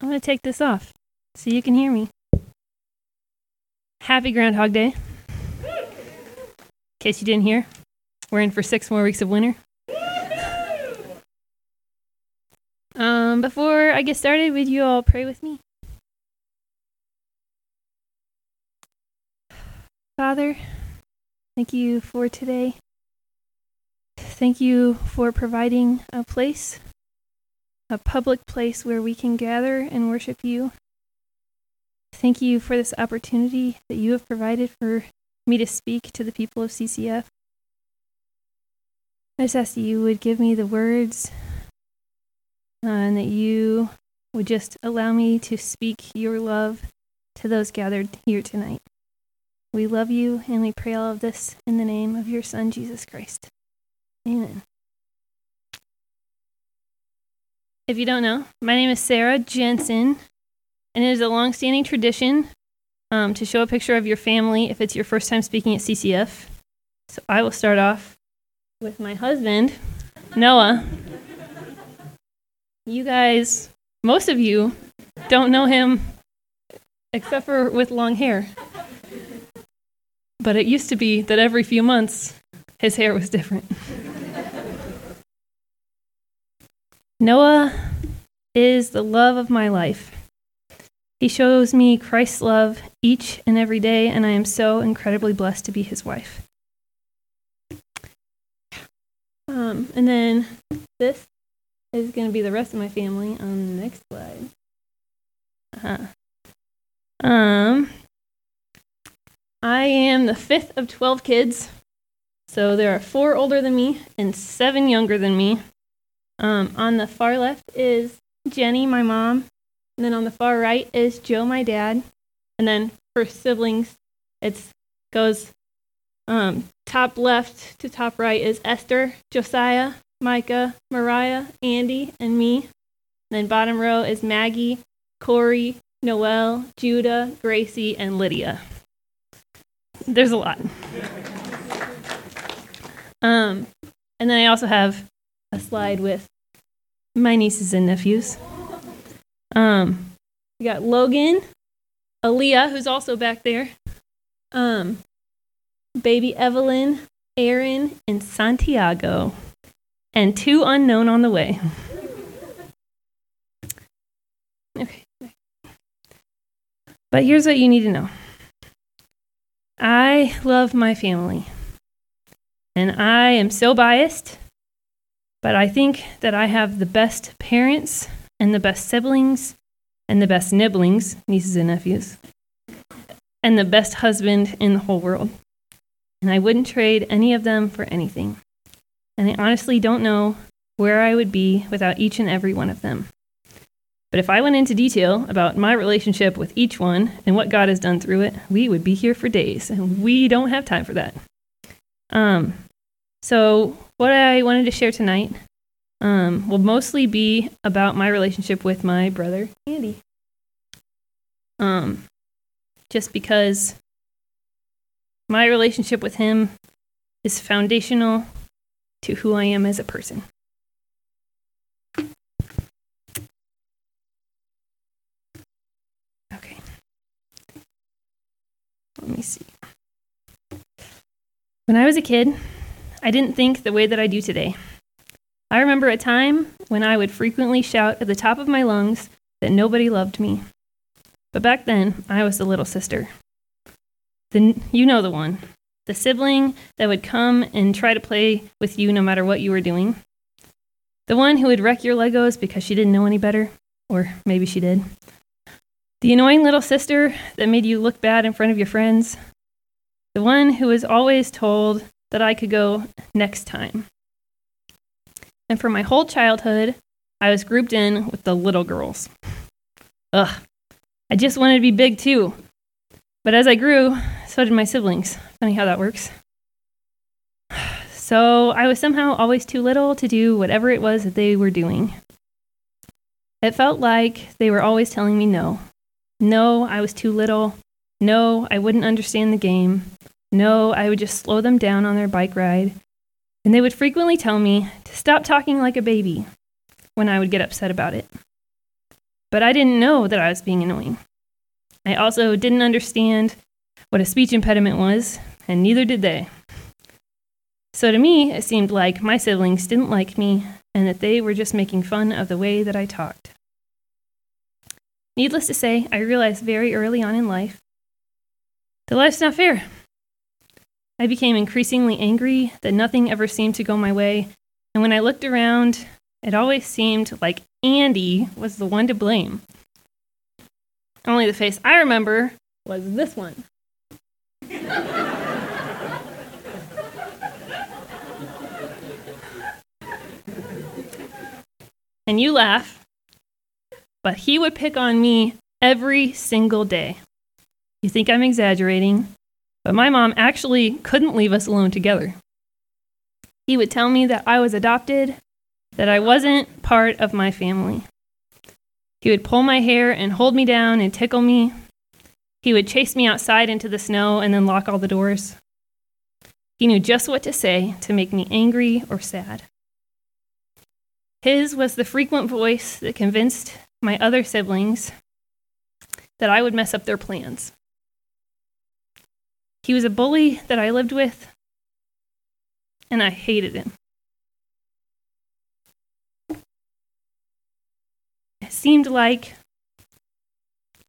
I'm going to take this off so you can hear me. Happy Groundhog Day. In case you didn't hear, we're in for 6 more weeks of winter. Before I get started, would you all pray with me? Father, thank you for today. Thank you for providing a place, a public place where we can gather and worship you. Thank you for this opportunity that you have provided for me to speak to the people of CCF. I just ask that you would give me the words and that you would just allow me to speak your love to those gathered here tonight. We love you and we pray all of this in the name of your Son, Jesus Christ. Amen. If you don't know, my name is Sarah Jensen, and it is a long-standing tradition to show a picture of your family if it's your first time speaking at CCF. So I will start off with my husband, Noah. You guys, most of you, don't know him except for with long hair. But it used to be that every few months, his hair was different. Noah is the love of my life. He shows me Christ's love each and every day, and I am so incredibly blessed to be his wife. And then this is going to be the rest of my family on the next slide. I am the 5th of 12 kids. So there are 4 older than me and 7 younger than me. On the far left is Jenny, my mom. And then on the far right is Joe, my dad. And then for siblings, it goes top left to top right is Esther, Josiah, Micah, Mariah, Andy, and me. And then bottom row is Maggie, Corey, Noelle, Judah, Gracie, and Lydia. There's a lot. And then I also have a slide with my nieces and nephews. We got Logan, Aaliyah, who's also back there, baby Evelyn, Aaron, and Santiago, and 2 unknown on the way. Okay. But here's what you need to know. I love my family, and I am so biased, but I think that I have the best parents and the best siblings, and the best nibblings, nieces and nephews, and the best husband in the whole world. And I wouldn't trade any of them for anything. And I honestly don't know where I would be without each and every one of them. But if I went into detail about my relationship with each one and what God has done through it, we would be here for days, and we don't have time for that. So what I wanted to share tonight will mostly be about my relationship with my brother, Andy. Just because my relationship with him is foundational to who I am as a person. Okay. Let me see. When I was a kid, I didn't think the way that I do today. I remember a time when I would frequently shout at the top of my lungs that nobody loved me. But back then, I was the little sister. You know the one. The sibling that would come and try to play with you no matter what you were doing. The one who would wreck your Legos because she didn't know any better. Or maybe she did. The annoying little sister that made you look bad in front of your friends. The one who was always told that I could go next time. And for my whole childhood, I was grouped in with the little girls. Ugh, I just wanted to be big too. But as I grew, so did my siblings. Funny how that works. So I was somehow always too little to do whatever it was that they were doing. It felt like they were always telling me no. No, I was too little. No, I wouldn't understand the game. No, I would just slow them down on their bike ride. And they would frequently tell me to stop talking like a baby when I would get upset about it. but I didn't know that I was being annoying. I also didn't understand what a speech impediment was, and neither did they. So to me, it seemed like my siblings didn't like me and that they were just making fun of the way that I talked. Needless to say, I realized very early on in life that life's not fair. I became increasingly angry that nothing ever seemed to go my way, and when I looked around, it always seemed like Andy was the one to blame. Only the face I remember was this one. And you laugh, but he would pick on me every single day. You think I'm exaggerating, but my mom actually couldn't leave us alone together. He would tell me that I was adopted, that I wasn't part of my family. He would pull my hair and hold me down and tickle me. He would chase me outside into the snow and then lock all the doors. He knew just what to say to make me angry or sad. His was the frequent voice that convinced my other siblings that I would mess up their plans. He was a bully that I lived with, and I hated him. It seemed like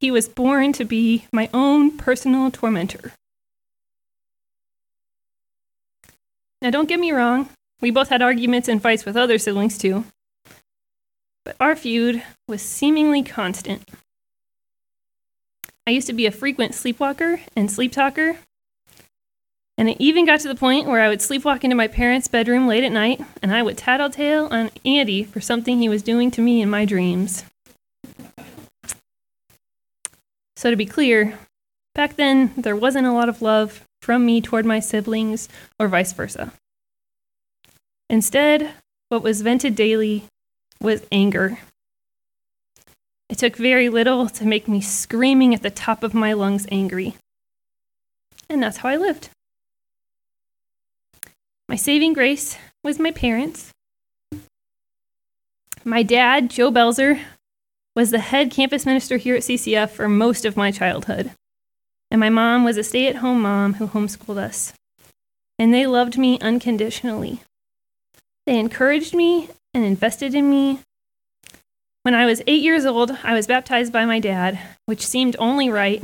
he was born to be my own personal tormentor. Now, don't get me wrong, we both had arguments and fights with other siblings too, but our feud was seemingly constant. I used to be a frequent sleepwalker and sleep talker, and it even got to the point where I would sleepwalk into my parents' bedroom late at night, and I would tattletale on Andy for something he was doing to me in my dreams. So to be clear, back then, there wasn't a lot of love from me toward my siblings, or vice versa. Instead, what was vented daily was anger. It took very little to make me screaming at the top of my lungs angry. And that's how I lived. My saving grace was my parents. My dad, Joe Belzer, was the head campus minister here at CCF for most of my childhood. And my mom was a stay-at-home mom who homeschooled us. And they loved me unconditionally. They encouraged me and invested in me. When I was 8 years old, I was baptized by my dad, which seemed only right.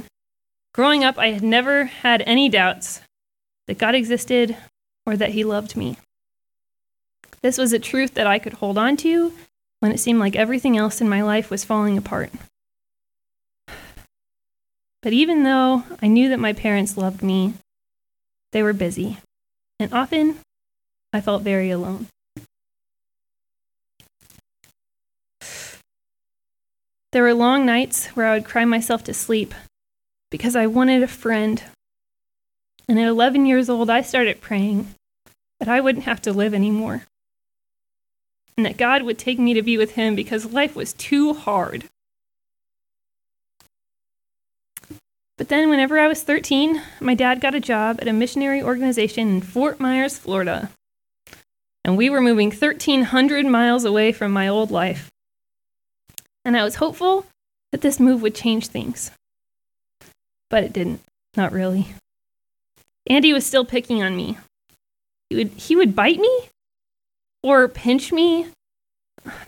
Growing up, I had never had any doubts that God existed or that he loved me. This was a truth that I could hold on to when it seemed like everything else in my life was falling apart. But even though I knew that my parents loved me, they were busy, and often I felt very alone. There were long nights where I would cry myself to sleep because I wanted a friend. And at 11 years old, I started praying that I wouldn't have to live anymore, and that God would take me to be with him because life was too hard. But then whenever I was 13, my dad got a job at a missionary organization in Fort Myers, Florida. And we were moving 1,300 miles away from my old life. And I was hopeful that this move would change things. But it didn't. Not really. Andy was still picking on me. He would bite me or pinch me.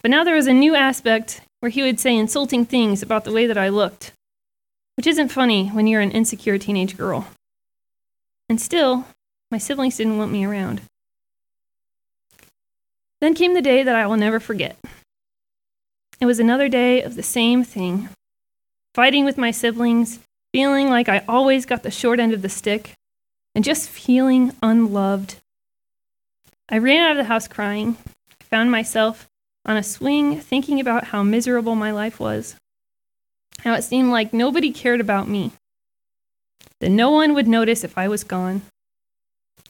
But now there was a new aspect where he would say insulting things about the way that I looked, which isn't funny when you're an insecure teenage girl. And still, my siblings didn't want me around. Then came the day that I will never forget. It was another day of the same thing, fighting with my siblings, feeling like I always got the short end of the stick, and just feeling unloved. I ran out of the house crying. I found myself on a swing thinking about how miserable my life was, how it seemed like nobody cared about me, that no one would notice if I was gone.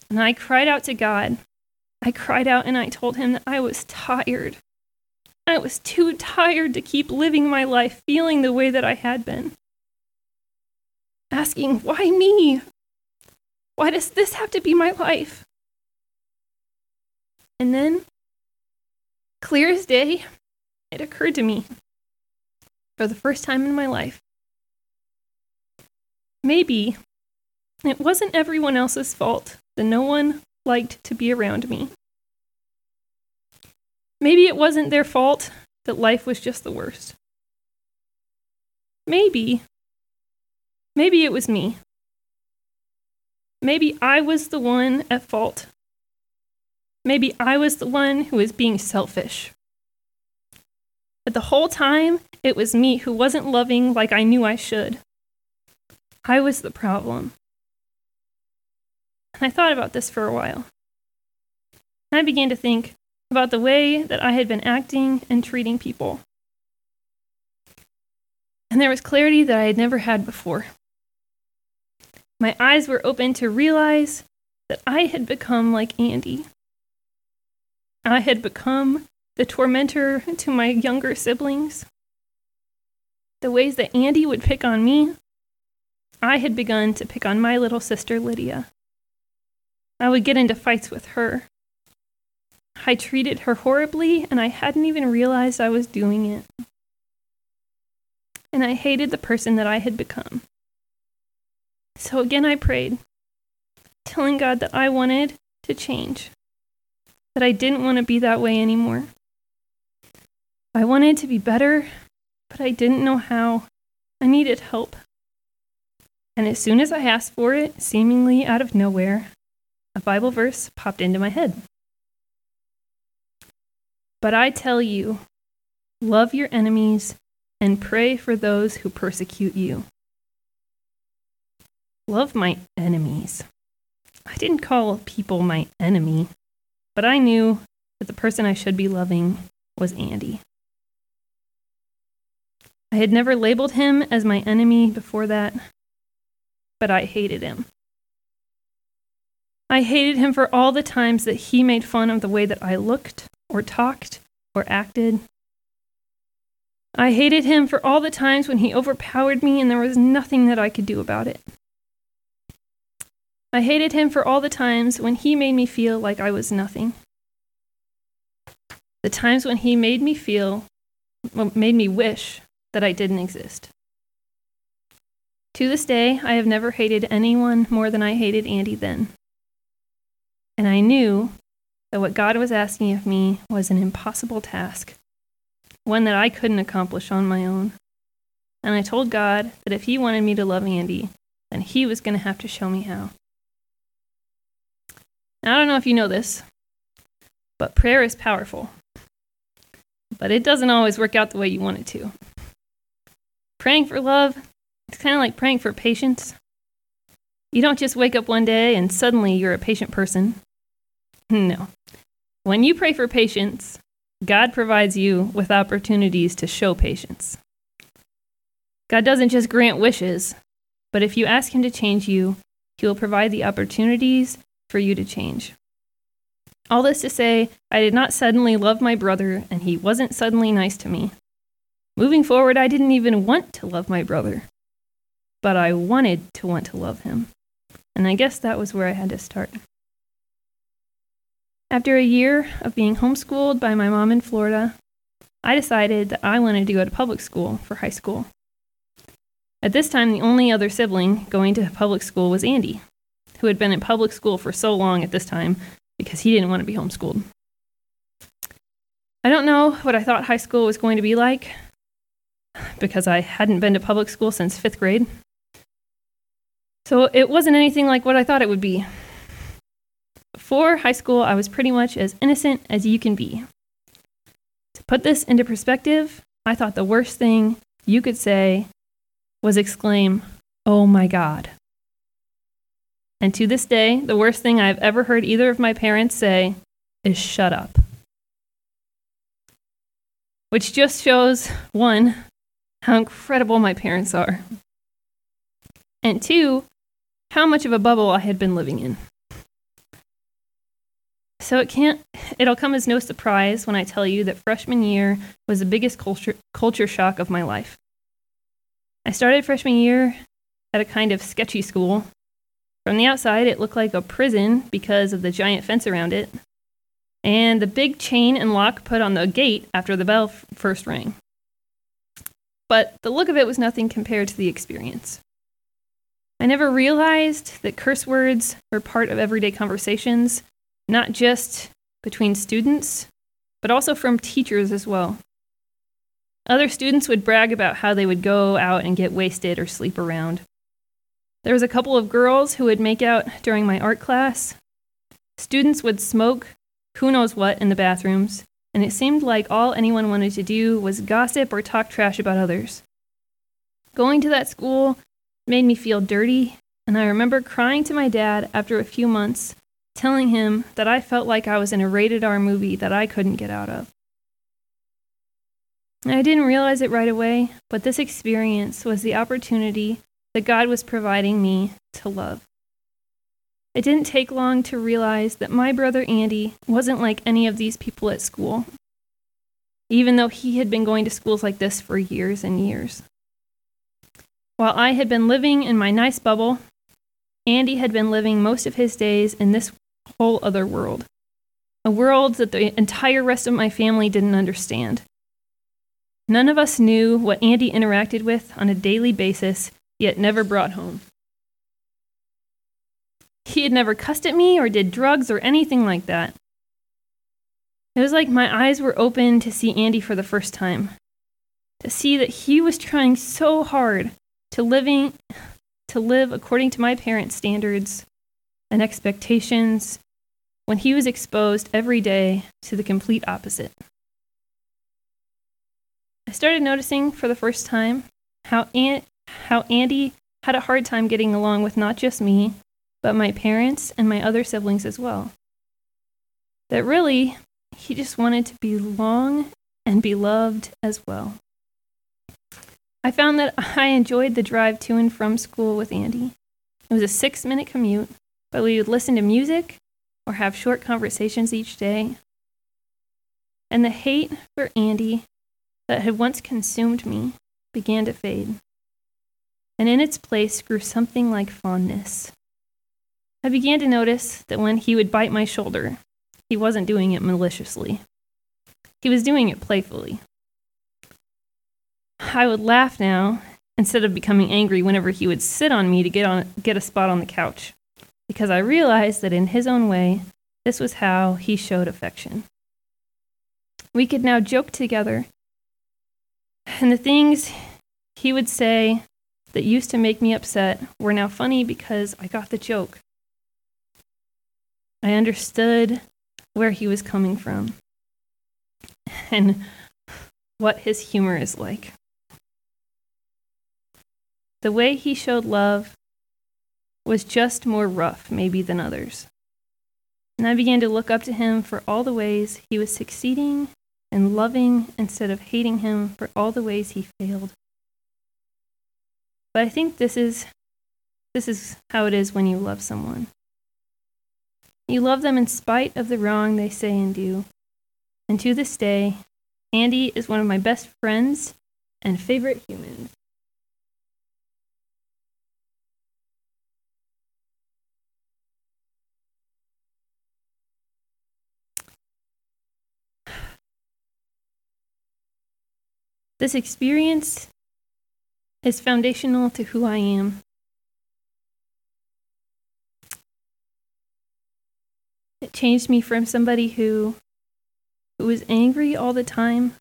And I cried out to God. I cried out and I told him that I was tired. I was too tired to keep living my life feeling the way that I had been. Asking, why me? Why does this have to be my life? And then, clear as day, it occurred to me for the first time in my life. Maybe it wasn't everyone else's fault that no one liked to be around me. Maybe it wasn't their fault that life was just the worst. Maybe it was me. Maybe I was the one at fault. Maybe I was the one who was being selfish. But the whole time, it was me who wasn't loving like I knew I should. I was the problem. And I thought about this for a while. I began to think about the way that I had been acting and treating people. And there was clarity that I had never had before. My eyes were open to realize that I had become like Andy. I had become the tormentor to my younger siblings. The ways that Andy would pick on me, I had begun to pick on my little sister Lydia. I would get into fights with her. I treated her horribly, and I hadn't even realized I was doing it. And I hated the person that I had become. So again I prayed, telling God that I wanted to change, that I didn't want to be that way anymore. I wanted to be better, but I didn't know how. I needed help. And as soon as I asked for it, seemingly out of nowhere, a Bible verse popped into my head. But I tell you, love your enemies and pray for those who persecute you. Love my enemies. I didn't call people my enemy, but I knew that the person I should be loving was Andy. I had never labeled him as my enemy before that, but I hated him. I hated him for all the times that he made fun of the way that I looked, or talked, or acted. I hated him for all the times when he overpowered me and there was nothing that I could do about it. I hated him for all the times when he made me feel like I was nothing. The times when he made me wish that I didn't exist. To this day, I have never hated anyone more than I hated Andy then. And I knew that what God was asking of me was an impossible task, one that I couldn't accomplish on my own. And I told God that if he wanted me to love Andy, then he was going to have to show me how. Now, I don't know if you know this, but prayer is powerful. But it doesn't always work out the way you want it to. Praying for love, it's kind of like praying for patience. You don't just wake up one day and suddenly you're a patient person. No. When you pray for patience, God provides you with opportunities to show patience. God doesn't just grant wishes, but if you ask him to change you, he will provide the opportunities for you to change. All this to say, I did not suddenly love my brother, and he wasn't suddenly nice to me. Moving forward, I didn't even want to love my brother, but I wanted to want to love him. And I guess that was where I had to start. After a year of being homeschooled by my mom in Florida, I decided that I wanted to go to public school for high school. At this time, the only other sibling going to public school was Andy, who had been in public school for so long at this time because he didn't want to be homeschooled. I don't know what I thought high school was going to be like because I hadn't been to public school since fifth grade. So it wasn't anything like what I thought it would be. Before high school, I was pretty much as innocent as you can be. To put this into perspective, I thought the worst thing you could say was exclaim, "Oh my God." And to this day, the worst thing I've ever heard either of my parents say is "shut up." Which just shows, one, how incredible my parents are. And two, how much of a bubble I had been living in. So it'll come as no surprise when I tell you that freshman year was the biggest culture shock of my life. I started freshman year at a kind of sketchy school. From the outside, it looked like a prison because of the giant fence around it, and the big chain and lock put on the gate after the bell first rang. but the look of it was nothing compared to the experience. I never realized that curse words were part of everyday conversations, not just between students, but also from teachers as well. Other students would brag about how they would go out and get wasted or sleep around. There was a couple of girls who would make out during my art class. Students would smoke who knows what in the bathrooms, and it seemed like all anyone wanted to do was gossip or talk trash about others. Going to that school made me feel dirty, and I remember crying to my dad after a few months, telling him that I felt like I was in a rated R movie that I couldn't get out of. I didn't realize it right away, but this experience was the opportunity that God was providing me to love. It didn't take long to realize that my brother Andy wasn't like any of these people at school, even though he had been going to schools like this for years and years. While I had been living in my nice bubble, Andy had been living most of his days in this whole other world, a world that the entire rest of my family didn't understand. None of us knew what Andy interacted with on a daily basis, yet never brought home. He had never cussed at me or did drugs or anything like that. It was like my eyes were open to see Andy for the first time, to see that he was trying so hard to live according to my parents' standards and expectations when he was exposed every day to the complete opposite. I started noticing for the first time how Andy had a hard time getting along with not just me, but my parents and my other siblings as well. That really, he just wanted to belong and be loved as well. I found that I enjoyed the drive to and from school with Andy. It was a 6-minute commute, but we would listen to music or have short conversations each day. And the hate for Andy that had once consumed me began to fade. And in its place grew something like fondness. I began to notice that when he would bite my shoulder, he wasn't doing it maliciously. He was doing it playfully. I would laugh now instead of becoming angry whenever he would sit on me to get a spot on the couch, because I realized that in his own way, this was how he showed affection. We could now joke together, and the things he would say that used to make me upset were now funny because I got the joke. I understood where he was coming from and what his humor is like. The way he showed love was just more rough, maybe, than others. And I began to look up to him for all the ways he was succeeding and loving instead of hating him for all the ways he failed. But I think this is how it is when you love someone. You love them in spite of the wrong they say and do. And to this day, Andy is one of my best friends and favorite humans. This experience is foundational to who I am. It changed me from somebody who was angry all the time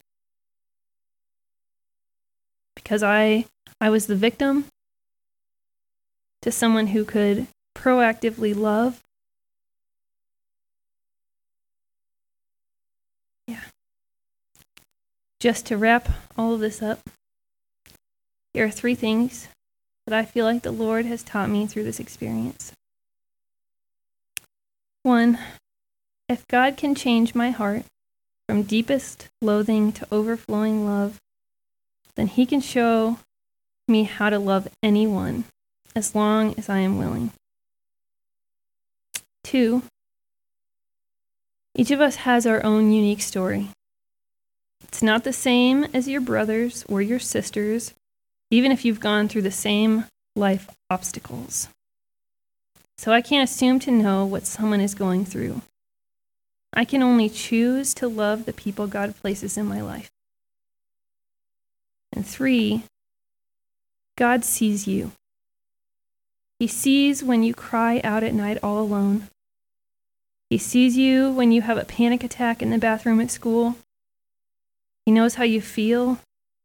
because I was the victim, to someone who could proactively love. Yeah. Just to wrap all of this up, here are 3 things that I feel like the Lord has taught me through this experience. 1, if God can change my heart from deepest loathing to overflowing love, then he can show me how to love anyone as long as I am willing. 2, each of us has our own unique story. It's not the same as your brothers or your sisters, even if you've gone through the same life obstacles. So I can't assume to know what someone is going through. I can only choose to love the people God places in my life. And 3, God sees you. He sees when you cry out at night all alone. He sees you when you have a panic attack in the bathroom at school. He knows how you feel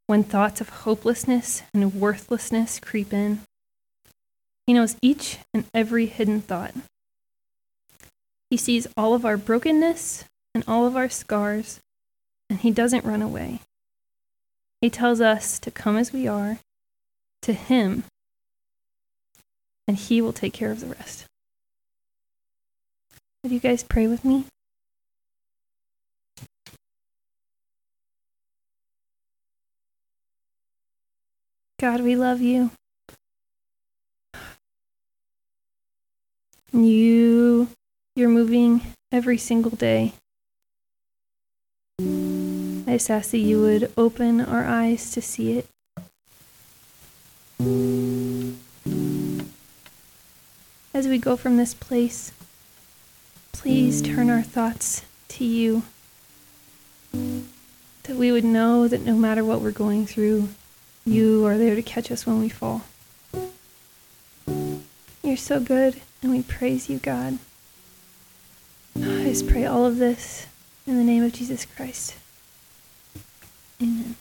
when thoughts of hopelessness and worthlessness creep in. He knows each and every hidden thought. He sees all of our brokenness and all of our scars, and he doesn't run away. He tells us to come as we are, to him, and he will take care of the rest. Would you guys pray with me? God, we love you. You're moving every single day. I just ask that you would open our eyes to see it. As we go from this place, please turn our thoughts to you, that we would know that no matter what we're going through, you are there to catch us when we fall. You're so good, and we praise you, God. I just pray all of this in the name of Jesus Christ. Amen.